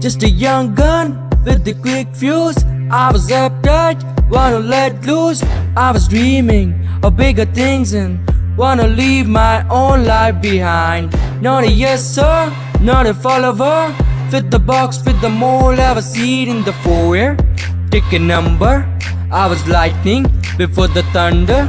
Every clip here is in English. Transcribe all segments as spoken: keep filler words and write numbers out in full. just a young gun with the quick fuse. I was uptight, wanna let loose. I was dreaming of bigger things and wanna leave my own life behind. Not a yes sir, not a follower. Fit the box, fit the mold, have a seat in the foyer. Take a number, I was lightning before the thunder.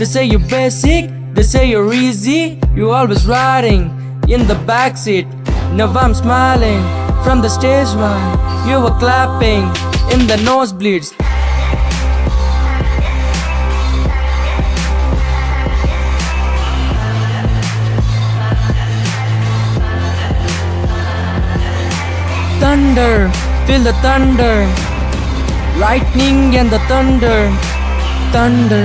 They say you're basic, they say you're easy. You're always riding in the backseat. Now I'm smiling from the stage while you were clapping in the nosebleeds. Thunder, feel the thunder. Lightning and the thunder. Thunder,